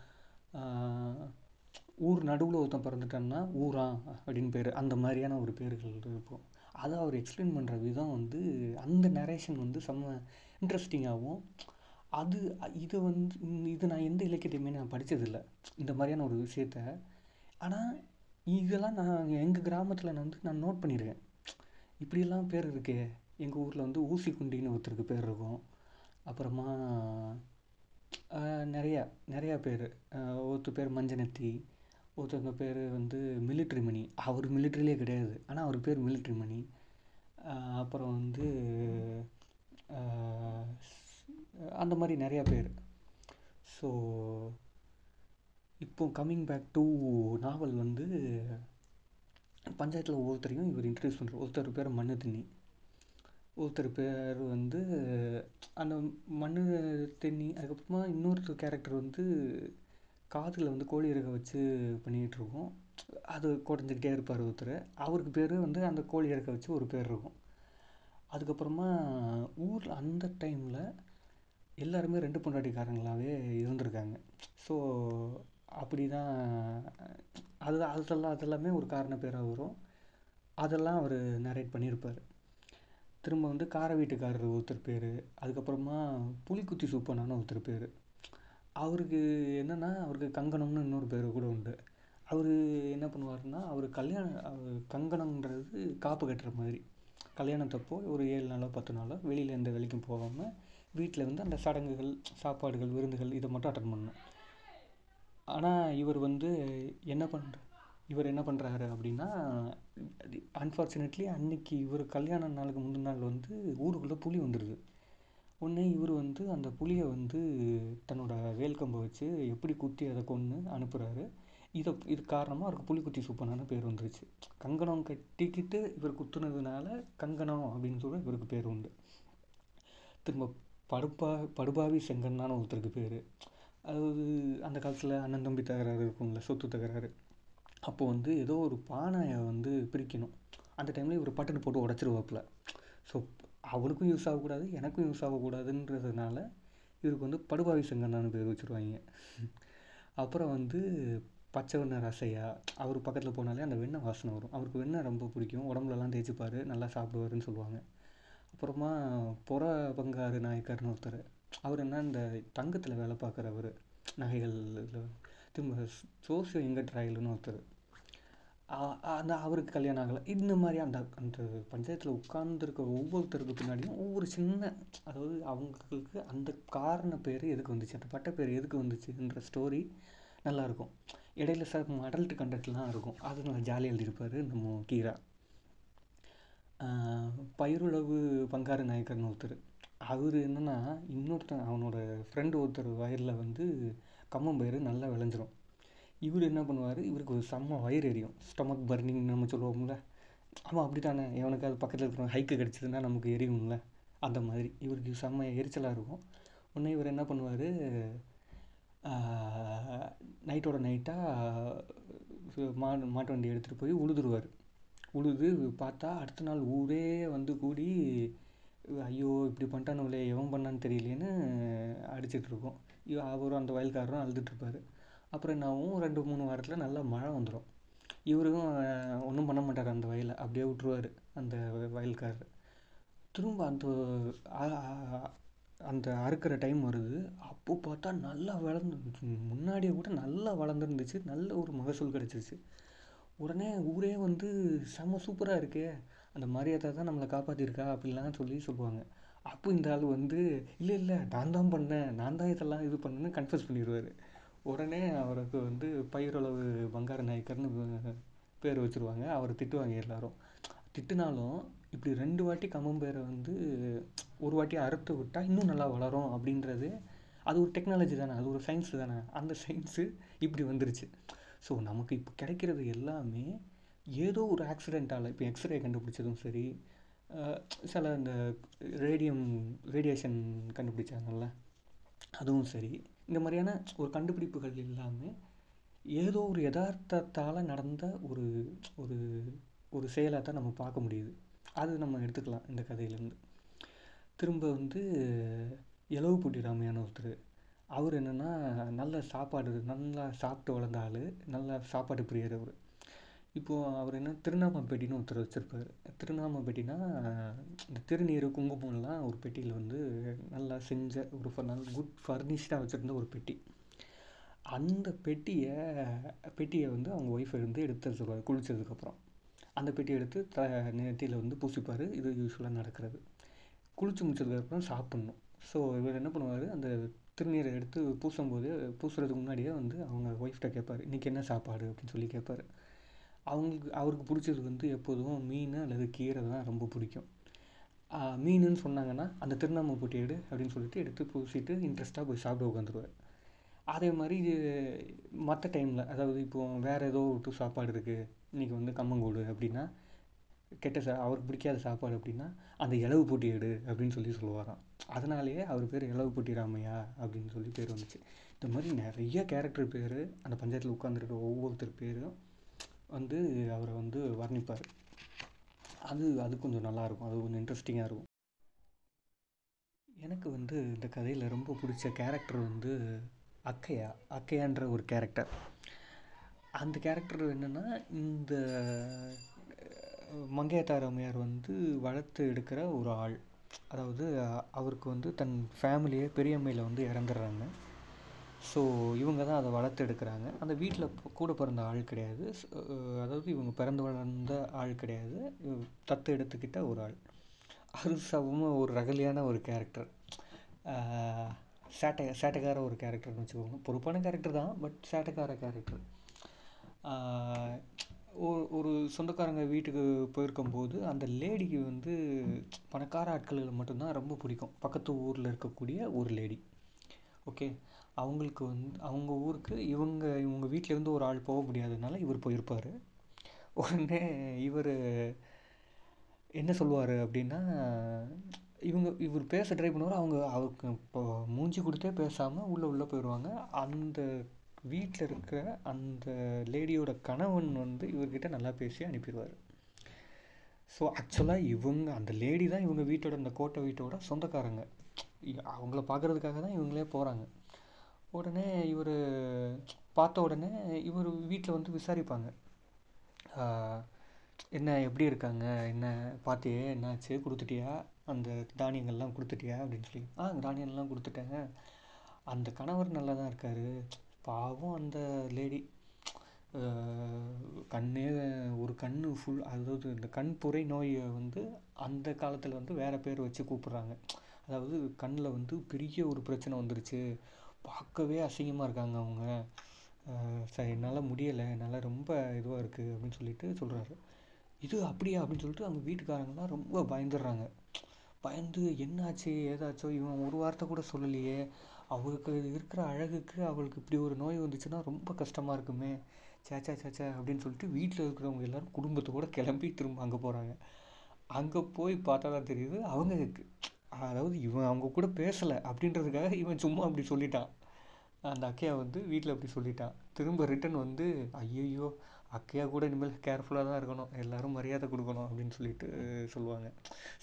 ஊர் நடுவில் ஒருத்தன் பிறந்துட்டான்னா ஊரா அப்படின்னு பேர், அந்த மாதிரியான ஒரு பேர்கள் இருக்கும். அதை அவர் எக்ஸ்பிளைன் பண்ணுற விதம் வந்து அந்த நரேஷன் வந்து செம்ம இன்ட்ரெஸ்டிங்காகவும், அது இது வந்து இது நான் எந்த இலக்கியத்தையுமே நான் படித்ததில்லை இந்த மாதிரியான ஒரு விஷயத்த. ஆனால் இதெல்லாம் நான் எங்கள் கிராமத்தில் நான் வந்து நான் நோட் பண்ணியிருக்கேன். இப்படியெல்லாம் பேர் இருக்கே, எங்கள் ஊரில் வந்து ஊசி குண்டின்னு ஒருத்தருக்கு பேர் இருக்கும். அப்புறமா நிறையா நிறையா பேர், ஒருத்தர் பேர் மஞ்சனத்தி, ஒருத்தவங்க பேர் வந்து மிலிட்ரி மணி, அவர் மிலிட்ரிலே கிடையாது ஆனால் அவர் பேர் மிலிட்ரி மணி. அப்புறம் வந்து அந்த மாதிரி நிறையா பேர். ஸோ இப்போ கம்மிங் பேக் டு நாவல், வந்து பஞ்சாயத்தில் ஒவ்வொருத்தரையும் இவர் இன்ட்ரடியூஸ் பண்ணுறார். ஒருத்தர் பேர் மண்ணு தண்ணி, ஒருத்தர் பேர் வந்து அந்த மண்ணு தண்ணி. அதுக்கப்புறமா இன்னொருத்தர் கேரக்டர் வந்து காதில் வந்து கோழி இறகை வச்சு பண்ணிகிட்ருக்கோம், அது குறைஞ்சிக்கிட்டே இருப்பார் ஒருத்தர், அவருக்கு பேர் வந்து அந்த கோழி இறக்கை வச்சு ஒரு பேர் இருக்கும். அதுக்கப்புறமா ஊரில் அந்த டைமில் எல்லாருமே ரெண்டு பொண்டாட்டிக்காரங்களாகவே இருந்திருக்காங்க. ஸோ அப்படி தான் அது அதெல்லாம் அதெல்லாமே ஒரு காரண பேராக வரும். அதெல்லாம் அவர் நரேட் பண்ணியிருப்பார். திரும்ப வந்து கார வீட்டுக்காரர் ஒருத்தர் பேர், அதுக்கப்புறமா புலிக்குத்தி சூப்பனான ஒருத்தர் பேர், அவருக்கு என்னென்னா அவருக்கு கங்கணம்னு இன்னொரு பேர் கூட உண்டு. அவர் என்ன பண்ணுவார்னா அவர் கல்யாணம் கங்கணம்ன்றது காப்பு கட்டுற மாதிரி, கல்யாணத்தப்போ ஒரு ஏழு நாளோ பத்து நாளோ வெளியில் எந்த வேலைக்கும் போகாமல் வீட்டில் வந்து அந்த சடங்குகள் சாப்பாடுகள் விருந்துகள் இதை மட்டும் அட்டன் பண்ணணும். ஆனால் இவர் வந்து என்ன பண்ணுற இவர் என்ன பண்ணுறாரு அப்படின்னா, அன்ஃபார்ச்சுனேட்லி அன்றைக்கி இவர் கல்யாண நாளுக்கு முந்தின நாள் வந்து ஊருக்குள்ளே புலி வந்துடுது. உடனே இவர் வந்து அந்த புலியை வந்து தன்னோட வேல்கம்பை வச்சு எப்படி குத்தி அதை கொன்று அனுப்புகிறாரு. இதை இது காரணமாக அவருக்கு புலிக்குத்தி சூப்பனான பேர் வந்துருச்சு. கங்கணம் கட்டிக்கிட்டு இவர் குத்துனதுனால கங்கணம் அப்படின்னு சொல்லி இவருக்கு பேர் உண்டு. திரும்ப படுப்பா படுபாவி செங்கன்னான ஒருத்தருக்கு பேர், அதாவது அந்த காலத்தில் அண்ணன் தம்பி தகராறு இருக்குங்கள, சொத்து தகராறு. அப்போது வந்து ஏதோ ஒரு பானையை வந்து பிரிக்கணும், அந்த டைமில் இவர் பட்டுன்னு போட்டு உடச்சிருவாப்பில். ஸோ அவளுக்கும் யூஸ் ஆகக்கூடாது எனக்கும் யூஸ் ஆகக்கூடாதுன்றதுனால இவருக்கு வந்து படுபாவி செங்கன்னான்னு பேர் வச்சுருவாங்க. அப்புறம் வந்து பச்சை வெண்ணெய் ரசையா, அவர் பக்கத்தில் போனாலே அந்த வெண்ணெய் வாசனை வரும், அவருக்கு வெண்ணெய் ரொம்ப பிடிக்கும், உடம்புலலாம் தேய்ச்சிப்பார், நல்லா சாப்பிடுவாருன்னு சொல்லுவாங்க. அப்புறமா புற பங்காறு நாயக்கர்னு ஒருத்தர், அவர் என்ன இந்த தங்கத்தில் வேலை பார்க்குறவர் நகைகள். திரும்ப சோசியோ வெங்கட்ராயல்னு ஒருத்தர், அந்த அவருக்கு கல்யாணம் ஆகலை. இந்த மாதிரி அந்த அந்த பஞ்சாயத்தில் உட்கார்ந்துருக்க ஒவ்வொருத்தருக்கு பின்னாடியும் ஒவ்வொரு சின்ன, அதாவது அவங்களுக்கு அந்த காரண பேர் எதுக்கு வந்துச்சு அந்த பட்ட பேர் எதுக்கு வந்துச்சுன்ற ஸ்டோரி நல்லாயிருக்கும். இடையில சார் அடல்ட் கண்டென்ட்லாம் இருக்கும், அது நல்லா ஜாலியாக எழுதியிருப்பார் நம்ம கீரா. பயிருளவு பங்காரு நாயக்கர்னு ஒருத்தர், அவர் என்னென்னா இன்னொருத்தன் அவனோட ஃப்ரெண்டு ஒருத்தர் வயலில் வந்து கம்மம் பயிர் நல்லா விளைஞ்சிரும். இவர் என்ன பண்ணுவார், இவருக்கு ஒரு செம்ம வயிறு எரியும், ஸ்டொமக் பர்னிங் நம்ம சொல்லுவோம்ல. ஆமாம் அப்படி தானே, எவனுக்கு அது பக்கத்தில் இருக்கிற ஹைக்கு கிடச்சிதுன்னா நமக்கு எரியும்ல, அந்த மாதிரி இவருக்கு செம்ம எரிச்சலாக இருக்கும். உடனே இவர் என்ன பண்ணுவார், நைட்டோட நைட்டாக மா மாட்டு வண்டி எடுத்துகிட்டு போய் உழுதுருவார். உழுது பார்த்தா அடுத்த நாள் ஊரே வந்து கூடி ஐயோ இப்படி பண்ணிட்டானுங்களே எவன் பண்ணான்னு தெரியலேன்னு அடிச்சிட்ருக்கோம். அவரும் அந்த வயல்காரரும் அழுதுட்டுருப்பார். அப்புறம் என்னாவும் ரெண்டு மூணு வாரத்தில் நல்லா மழை வந்துடும். இவரும் ஒன்றும் பண்ண மாட்டார், அந்த வயலை அப்படியே விட்டுருவார் அந்த வயல்காரர். திரும்ப அந்த அந்த அறுக்கிற டைம் வருது, அப்போ பார்த்தா நல்லா வளர்ந்து, முன்னாடியே கூட நல்லா வளர்ந்துருந்துச்சு, நல்ல ஒரு மகசூல் கிடச்சிருச்சு. உடனே ஊரே வந்து செம்ம சூப்பராக இருக்கே, அந்த மரியாதை தான் நம்மளை காப்பாற்றிருக்கா அப்படிலாம் சொல்லி சொல்லுவாங்க. அப்போ இந்த ஆள் வந்து இல்லை இல்லை நான் தான் பண்ணேன், நான் தான் இதெல்லாம் இது பண்ணேன்னு கன்ஃபியூஸ் பண்ணிடுவார். உடனே அவருக்கு வந்து பயிரளவு பங்கார நாயக்கர்னு பேர் வச்சுருவாங்க. அவரை திட்டுவாங்க எல்லாரும். திட்டுனாலும் இப்படி ரெண்டு வாட்டி கம்மம் பேரை வந்து ஒரு வாட்டி அறுத்து விட்டால் இன்னும் நல்லா வளரும் அப்படின்றது, அது ஒரு டெக்னாலஜி தானே, அது ஒரு சயின்ஸு தானே, அந்த சயின்ஸு இப்படி வந்துருச்சு. ஸோ நமக்கு இப்போ கிடைக்கிறது எல்லாமே ஏதோ ஒரு ஆக்சிடெண்ட்டால், இப்போ எக்ஸ்ரே கண்டுபிடிச்சதும் சரி, சில இந்த ரேடியம் ரேடியேஷன் கண்டுபிடிச்சாங்கல்ல அதுவும் சரி, இந்த மாதிரியான ஒரு கண்டுபிடிப்புகள் எல்லாமே ஏதோ ஒரு யதார்த்தத்தால் நடந்த ஒரு ஒரு ஒரு செயலாக தான் நம்ம பார்க்க முடியுது. அது நம்ம எடுத்துக்கலாம் இந்த கதையிலேருந்து. திரும்ப வந்து எலவு பூட்டி ராமையான ஒருத்தர், அவர் என்னென்னா நல்ல சாப்பாடு நல்லா சாப்பிட்டு வளர்ந்த ஆள், நல்லா சாப்பாடு பிரியர் அவர். இப்போது அவர் என்ன திருநாமப்பெட்டின்னு ஒருத்தர் வச்சுருப்பார். திருநாமப்பெட்டினா இந்த திருநீர் குங்குமம்லாம் ஒரு பெட்டியில் வந்து நல்லா செஞ்ச ஒரு நல்ல குட் ஃபர்னிஷ்டாக வச்சுருந்த ஒரு பெட்டி. அந்த பெட்டியை பெட்டியை வந்து அவங்க ஒய்ஃபை வந்து எடுத்துருப்பார். குளித்ததுக்கப்புறம் அந்த பெட்டியை எடுத்து த நெத்தியில் வந்து பூசிப்பார். இது யூஸ்வலாக நடக்கிறது. குளிச்சு முடிச்சதுக்கப்புறம் சாப்பிட்ணும். ஸோ இவர் என்ன பண்ணுவார், அந்த திருநீரை எடுத்து பூசும்போது பூசுறதுக்கு முன்னாடியே வந்து அவங்க ஒய்ஃப்கிட்ட கேட்பார், இன்றைக்கி என்ன சாப்பாடு அப்படின்னு சொல்லி கேட்பார். அவங்களுக்கு அவருக்கு பிடிச்சது வந்து எப்போதும் மீன் அல்லது கீரை தான் ரொம்ப பிடிக்கும். மீனுன்னு சொன்னாங்கன்னா அந்த திருநாம போட்டி எடு அப்படின்னு சொல்லிட்டு எடுத்து பூசிட்டு இன்ட்ரெஸ்ட்டாக போய் சாப்பிட உட்காந்துருவார். அதே மாதிரி மற்ற டைமில், அதாவது இப்போது வேறு ஏதோ ஒரு சாப்பாடு இருக்குது, இன்றைக்கி வந்து கம்மங்கூடு அப்படின்னா கெட்ட சா அவருக்கு பிடிக்காத சாப்பாடு அப்படின்னா அந்த இலவு போட்டி எடு அப்படின்னு சொல்லி சொல்லுவாராம். அதனாலேயே அவர் பேர் இலவு போட்டி ராமையா அப்படின்னு சொல்லி பேர் வந்துச்சு. இந்த மாதிரி நிறைய கேரக்டர் பேர், அந்த பஞ்சாயத்தில் உட்காந்துருக்கிற ஒவ்வொருத்தர் பேரும் வந்து அவரை வந்து வர்ணிப்பார். அது அது கொஞ்சம் நல்லாயிருக்கும், அது கொஞ்சம் இன்ட்ரெஸ்டிங்காக இருக்கும். எனக்கு வந்து இந்த கதையில் ரொம்ப பிடிச்ச கேரக்டர் வந்து அக்கையா அக்கையான்ற ஒரு கேரக்டர். அந்த கேரக்டர் என்னென்னா, இந்த மங்கையத்தாரம்மையார் வந்து வளர்த்து எடுக்கிற ஒரு ஆள். அதாவது அவருக்கு வந்து தன் ஃபேமிலியே பெரியம்மையில் வந்து இறந்துடுறாங்க. ஸோ இவங்க தான் அதை வளர்த்து எடுக்கிறாங்க. அந்த வீட்டில் கூட பிறந்த ஆள் கிடையாது, அதாவது இவங்க பிறந்து வளர்ந்த ஆள் கிடையாது, தத்து எடுத்துக்கிட்ட ஒரு ஆள். அது சமமாக ஒரு ரகலியான ஒரு கேரக்டர், சேட்டை சேட்டைக்கார ஒரு கேரக்டர்னு வச்சுக்கோங்க. பொறுப்பான கேரக்டர் தான், பட் சேட்டைக்கார கேரக்டர். ஒரு சொந்தக்காரங்க வீட்டுக்கு போயிருக்கும்போது அந்த லேடிக்கு வந்து பணக்கார ஆட்களுக்கு மட்டும்தான் ரொம்ப பிடிக்கும். பக்கத்து ஊரில் இருக்கக்கூடிய ஒரு லேடி, ஓகே, அவங்களுக்கு வந்து அவங்க ஊருக்கு இவங்க இவங்க வீட்டிலேருந்து ஒரு ஆள் போக முடியாததுனால இவர் போயிருப்பார். உடனே இவர் என்ன சொல்லுவார் அப்படின்னா, இவங்க இவர் பேச ட்ரை பண்ணுவார். அவங்க அவருக்கு இப்போ மூஞ்சி கொடுத்தே பேசாமல் உள்ளே உள்ளே போயிடுவாங்க. அந்த வீட்டில் இருக்கிற அந்த லேடியோட கணவன் வந்து இவர்கிட்ட நல்லா பேசி அனுப்பிடுவார். ஸோ ஆக்சுவலாக இவங்க அந்த லேடி தான் இவங்க வீட்டோட அந்த கோட்டை வீட்டோட சொந்தக்காரங்க. அவங்கள பார்க்குறதுக்காக தான் இவங்களே போகிறாங்க. உடனே இவர் பார்த்த உடனே இவர் வீட்டில் வந்து விசாரிப்பாங்க, என்ன எப்படி இருக்காங்க, என்ன பார்த்தியே, என்னாச்சு, கொடுத்துட்டியா, அந்த தானியங்கள்லாம் கொடுத்துட்டியா அப்படின்னு சொல்லி. ஆ தானியங்கள்லாம் கொடுத்துட்டாங்க, அந்த கணவர் நல்லா தான் இருக்கார். பாவம் அந்த லேடி, கண்ணே ஒரு கண் ஃபுல், அதாவது இந்த கண் புரை நோயை வந்து அந்த காலத்தில் வந்து வேறு பேர் வச்சு கூப்பிட்றாங்க. அதாவது கண்ணில் வந்து பெரிய ஒரு பிரச்சனை வந்துருச்சு, பார்க்கவே அசிங்கமாக இருக்காங்க அவங்க, சரி என்னால் முடியலை, என்னால் ரொம்ப இதுவாக இருக்குது அப்படின்னு சொல்லிட்டு சொல்கிறாரு. இது அப்படியா அப்படின்னு சொல்லிட்டு அவங்க வீட்டுக்காரங்களாம் ரொம்ப பயந்துடுறாங்க. பயந்து என்னாச்சு ஏதாச்சோ, இவன் ஒரு வார்த்தை கூட சொல்லலையே, அவருக்கு இருக்கிற அழகுக்கு அவளுக்கு இப்படி ஒரு நோய் வந்துச்சுன்னா ரொம்ப கஷ்டமாக இருக்குமே, சேச்சா சேச்சா அப்படின்னு சொல்லிட்டு வீட்டில் இருக்கிறவங்க எல்லோரும் குடும்பத்தோடு கிளம்பி திரும்ப அங்கே போகிறாங்க. அங்கே போய் பார்த்தா தான் தெரியுது அவங்க, அதாவது இவன் அவங்க கூட பேசலை அப்படின்றதுக்காக இவன் சும்மா அப்படி சொல்லிட்டான். அந்த அக்கையா வந்து வீட்டில் அப்படி சொல்லிட்டான். திரும்ப ரிட்டன் வந்து ஐயோ அக்கையா கூட இனிமேல் கேர்ஃபுல்லாக தான் இருக்கணும், எல்லோரும் மரியாதை கொடுக்கணும் அப்படின்னு சொல்லிட்டு சொல்லுவாங்க.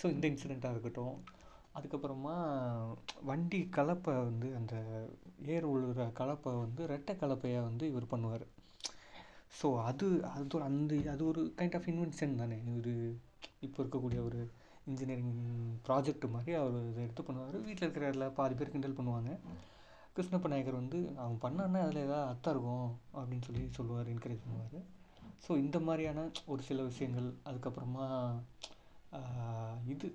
ஸோ இந்த இன்சிடெண்ட்டாக இருக்கட்டும். அதுக்கப்புறமா வண்டி கலப்பை வந்து அந்த ஏர் உழுகிற கலப்பை வந்து ரெட்டை கலப்பையாக வந்து இவர் பண்ணுவார். ஸோ அது அது அந்த அது ஒரு கைண்ட் ஆஃப் இன்வென்ஷன் தானே, ஒரு இப்போ இருக்கக்கூடிய ஒரு இன்ஜினியரிங் ப்ராஜெக்ட் மாதிரி அவர் இதை எடுத்து பண்ணுவார். வீட்டில் இருக்கிற எல்லா பாதி பேர் கிண்டல் பண்ணுவாங்க. கிருஷ்ணப்ப நாயக்கர் வந்து அவன் பண்ணான்னா அதில் ஏதாவது அர்த்தம் இருக்கும் அப்படின்னு சொல்லி சொல்லுவார், என்கரேஜ் பண்ணுவார். ஸோ இந்த மாதிரியான ஒரு சில விஷயங்கள். அதுக்கப்புறமா இது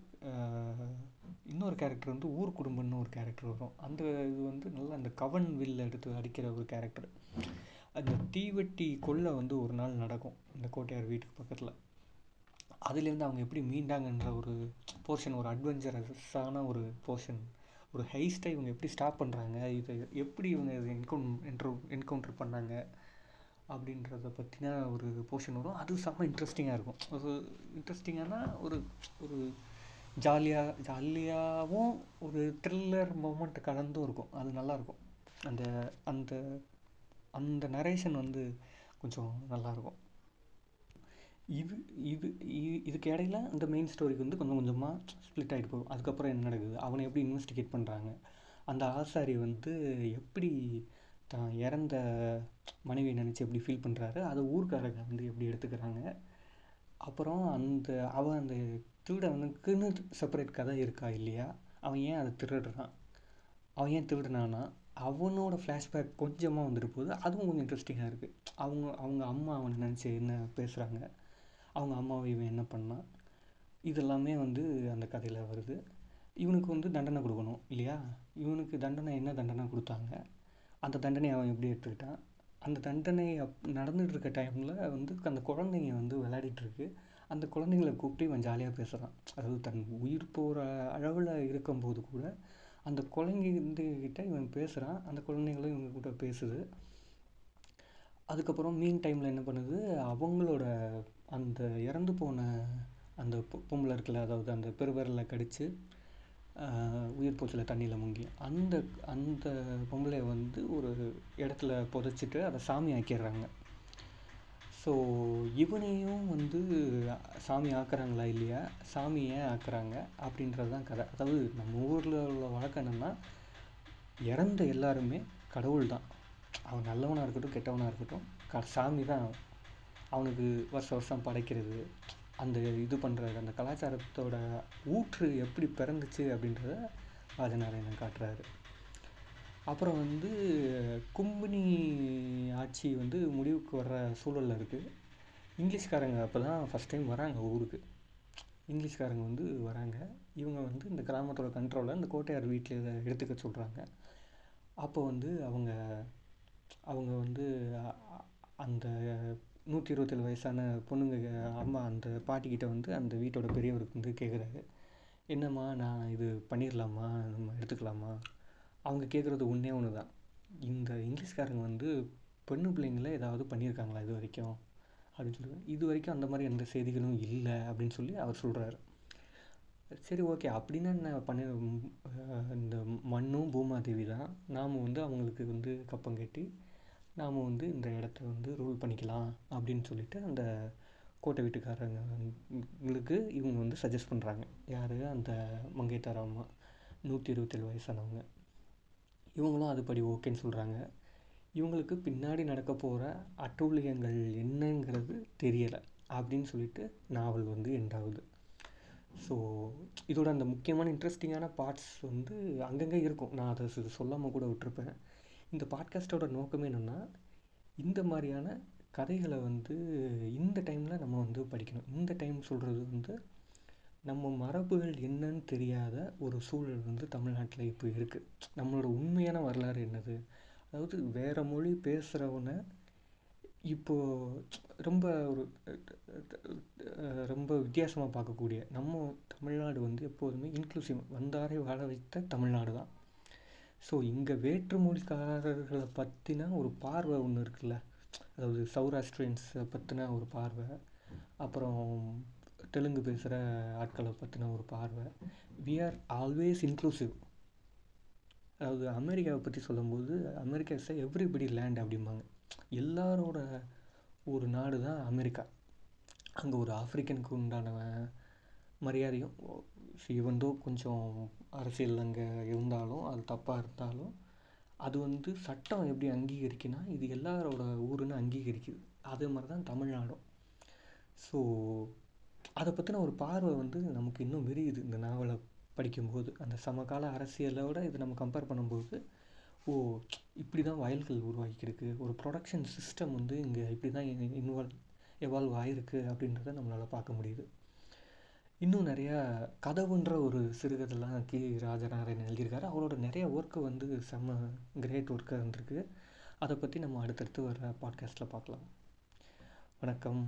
இன்னொரு கேரக்டர் வந்து ஊர் குடும்பம்னு ஒரு கேரக்டர் வரும். அந்த இது வந்து நல்லா அந்த கவன் வில்லை எடுத்து அடிக்கிற ஒரு கேரக்டர். அந்த தீவெட்டி கொள்ளை வந்து ஒரு நாள் நடக்கும் இந்த கோட்டையார் வீட்டுக்கு பக்கத்தில். அதுலேருந்து அவங்க எப்படி மீண்டாங்கன்ற ஒரு போர்ஷன், ஒரு அட்வென்ச்சரஸான ஒரு போர்ஷன், ஒரு ஹைஸ்ட்டை இவங்க எப்படி ஸ்டாப் பண்ணுறாங்க, இதை எப்படி இவங்க இதை என்கவுன் என்ட்ரோ என்கவுண்டர் பண்ணாங்க அப்படின்றத பற்றின ஒரு போர்ஷன் வரும். அது செம்ம இன்ட்ரெஸ்டிங்காக இருக்கும். ஒரு இன்ட்ரெஸ்டிங்கானா ஒரு ஒரு ஜாலியாக ஜாலியாகவும் ஒரு த்ரில்லர் மூமெண்ட் கலந்தும் இருக்கும். அது நல்லாயிருக்கும். அந்த அந்த அந்த நரேஷன் வந்து கொஞ்சம் நல்லாயிருக்கும். இது இது இதுக்கு இடையில அந்த மெயின் ஸ்டோரிக்கு வந்து கொஞ்சம் கொஞ்சமாக ஸ்ப்ளிட் ஆகிட்டு போகும். அதுக்கப்புறம் என்ன நடக்குது, அவனை எப்படி இன்வெஸ்டிகேட் பண்ணுறாங்க, அந்த ஆசாரி வந்து எப்படி தான் இறந்த மனைவியை நினச்சி எப்படி ஃபீல் பண்ணுறாரு, அதை ஊர்க்காரங்க வந்து எப்படி எடுத்துக்கிறாங்க. அப்புறம் அந்த அவன் அந்த திருடனுக்குன்னு செப்பரேட் கதை இருக்கா இல்லையா, அவன் ஏன் அதை திருடுறான், அவன் ஏன் திருடுனான்னா அவனோட ஃப்ளாஷ்பேக் கொஞ்சமாக வந்துட்டு போகுது. அதுவும் கொஞ்சம் இன்ட்ரெஸ்டிங்காக இருக்குது. அவங்க அவங்க அம்மா அவனை நினச்சி என்ன பேசுகிறாங்க, அவங்க அம்மாவை இவன் என்ன பண்ணான், இதெல்லாமே வந்து அந்த கதையில் வருது. இவனுக்கு வந்து தண்டனை கொடுக்கணும் இல்லையா, இவனுக்கு தண்டனை என்ன தண்டனை கொடுத்தாங்க, அந்த தண்டனை அவன் எப்படி எடுத்துக்கிட்டான், அந்த தண்டனை அப் நடந்துகிட்ருக்க டைமில் வந்து அந்த குழந்தைங்க வந்து விளையாடிட்டுருக்கு. அந்த குழந்தைங்களை கூப்பிட்டு இவன் ஜாலியாக பேசுகிறான். அதாவது தன் உயிர் போகிற அளவில் இருக்கும்போது கூட அந்த குழந்தைங்ககிட்ட இவன் பேசுகிறான், அந்த குழந்தைங்களும் இவங்க கூட பேசுது. அதுக்கப்புறம் மீன் டைமில் என்ன பண்ணுது, அவங்களோட அந்த இறந்து போன அந்த பொம்பளை இருக்குல்ல, அதாவது அந்த பெருவரில் கடித்து உயிர் போச்சில் தண்ணியில் முங்கி அந்த அந்த பொம்பளையை வந்து ஒரு இடத்துல புதைச்சிட்டு அதை சாமி ஆக்கிடுறாங்க. ஸோ இவனையும் வந்து சாமி ஆக்குறாங்களா இல்லையா, சாமியை ஆக்குறாங்க அப்படின்றது தான் கதை. அதாவது நம்ம ஊரில் உள்ள வழக்கம் என்னென்னா, இறந்த எல்லாருமே கடவுள் தான். அவன் நல்லவனாக இருக்கட்டும் கெட்டவனாக இருக்கட்டும், க சாமி தான் அவனுக்கு வருஷ வருஷம் படைக்கிறது. அந்த இது பண்ணுற அந்த கலாச்சாரத்தோட ஊற்று எப்படி பிறந்துச்சு அப்படின்றத ராஜநாராயணன் காட்டுறாரு. அப்புறம் வந்து கும்பினி ஆட்சி வந்து முடிவுக்கு வர்ற சூழலில் இருக்குது. இங்கிலீஷ்காரங்க அப்போ தான் ஃபஸ்ட் டைம் வராங்க ஊருக்கு. இங்கிலீஷ்காரங்க வந்து வராங்க. இவங்க வந்து இந்த கிராமத்தோட கண்ட்ரோலில் இந்த கோட்டையார் வீட்டில் இதை எடுத்துக்க சொல்கிறாங்க. அப்போ வந்து அவங்க அவங்க வந்து அந்த நூற்றி இருபத்தேழு வயசான பொண்ணுங்க அம்மா அந்த பாட்டிக்கிட்ட வந்து அந்த வீட்டோட பெரியவருக்கு வந்து கேட்குறாரு, என்னம்மா நான் இது பண்ணிடலாமா, நம்ம எடுத்துக்கலாமா. அவங்க கேட்குறது ஒன்றே ஒன்று தான், இந்த இங்கிலீஷ்காரங்க வந்து பெண்ணு பிள்ளைங்கள ஏதாவது பண்ணியிருக்காங்களா இது வரைக்கும் அப்படின்னு சொல்லுவேன். இது வரைக்கும் அந்த மாதிரி எந்த செய்திகளும் இல்லை அப்படின்னு சொல்லி அவர் சொல்கிறாரு. சரி ஓகே, அப்படின்னா என்ன பண்ண, இந்த மண்ணும் பூமாதேவி தான், நாம் வந்து அவங்களுக்கு வந்து கப்பம் கட்டி நாம் வந்து இந்த இடத்த வந்து ரூல் பண்ணிக்கலாம் அப்படின்னு சொல்லிட்டு அந்த கோட்டை வீட்டுக்காரங்களுக்கு இவங்க வந்து சஜஸ்ட் பண்ணுறாங்க. யார், அந்த மங்கையத்தாராம் நூற்றி இருபத்தேழு வயசானவங்க. இவங்களும் அதுபடி ஓகேன்னு சொல்கிறாங்க. இவங்களுக்கு பின்னாடி நடக்க போகிற அட்டூழியங்கள் என்னங்கிறது தெரியலை அப்படின்னு சொல்லிட்டு நாவல் வந்து எண்டாகுது. ஸோ இதோட அந்த முக்கியமான இன்ட்ரெஸ்டிங்கான பார்ட்ஸ் வந்து அங்கங்கே இருக்கும். நான் அதை சொல்லாமல் கூட விட்டுருப்பேன். இந்த பாட்காஸ்ட்டோட நோக்கமே என்னென்னா, இந்த மாதிரியான கதைகளை வந்து இந்த டைமில் நம்ம வந்து படிக்கணும். இந்த டைம் சொல்கிறது வந்து நம்ம மரபுகள் என்னன்னு தெரியாத ஒரு சூழல் வந்து தமிழ்நாட்டில் இப்போ இருக்குது. நம்மளோட உண்மையான வரலாறு என்னது, அதாவது வேறு மொழி பேசுகிறவனை இப்போது ரொம்ப ஒரு ரொம்ப வித்தியாசமாக பார்க்கக்கூடிய நம்ம தமிழ்நாடு வந்து எப்போதுமே இன்க்ளூசிவ், வந்தாரை வாழ வைத்த தமிழ்நாடு தான். ஸோ இங்கே வேற்றுமொழிக்காரர்களை பற்றினா ஒரு பார்வை ஒன்று இருக்குல்ல, அதாவது சௌராஷ்டிரியன்ஸை பற்றினா ஒரு பார்வை, அப்புறம் தெலுங்கு பேசுகிற ஆட்களை பற்றின ஒரு பார்வை. We are always inclusive. அதாவது அமெரிக்காவை பற்றி சொல்லும்போது அமெரிக்கா இஸ் எவ்ரிபடி லேண்ட் அப்படிம்பாங்க. எல்லாரோட ஒரு நாடு தான் அமெரிக்கா. அங்கே ஒரு ஆப்பிரிக்கனுக்கு உண்டானவன் மரியாதையும், இவந்தோ கொஞ்சம் அரசியல் அங்கே இருந்தாலும் அது தப்பாக இருந்தாலும் அது வந்து சட்டம் எப்படி அங்கீகரிக்குன்னா இது எல்லாரோட ஊருன்னு அங்கீகரிக்குது. அதே மாதிரி தான் தமிழ்நாடும். ஸோ அதை பற்றின ஒரு பார்வை வந்து நமக்கு இன்னும் விரியுது இந்த நாவலை படிக்கும்போது. அந்த சமகால அரசியலோட இது நம்ம கம்பேர் பண்ணும்போது, ஓ இப்படி தான் வயல்கள் உருவாக்கியிருக்கு, ஒரு ப்ரொடக்ஷன் சிஸ்டம் வந்து இங்கே இப்படி தான் இன்வால்வ் எவால்வ் ஆகிருக்கு அப்படின்றத நம்மளால் பார்க்க முடியுது. இன்னும் நிறையா கதவுன்ற ஒரு சிறுகதெல்லாம் கே ராஜநாராயணன் எழுதியிருக்காரு. அவரோட நிறைய ஒர்க்கு வந்து செம்ம கிரேட் ஒர்க்காக இருந்திருக்கு. அதை பற்றி நம்ம அடுத்தடுத்து வர பாட்காஸ்ட்டில் பார்க்கலாம். வணக்கம்.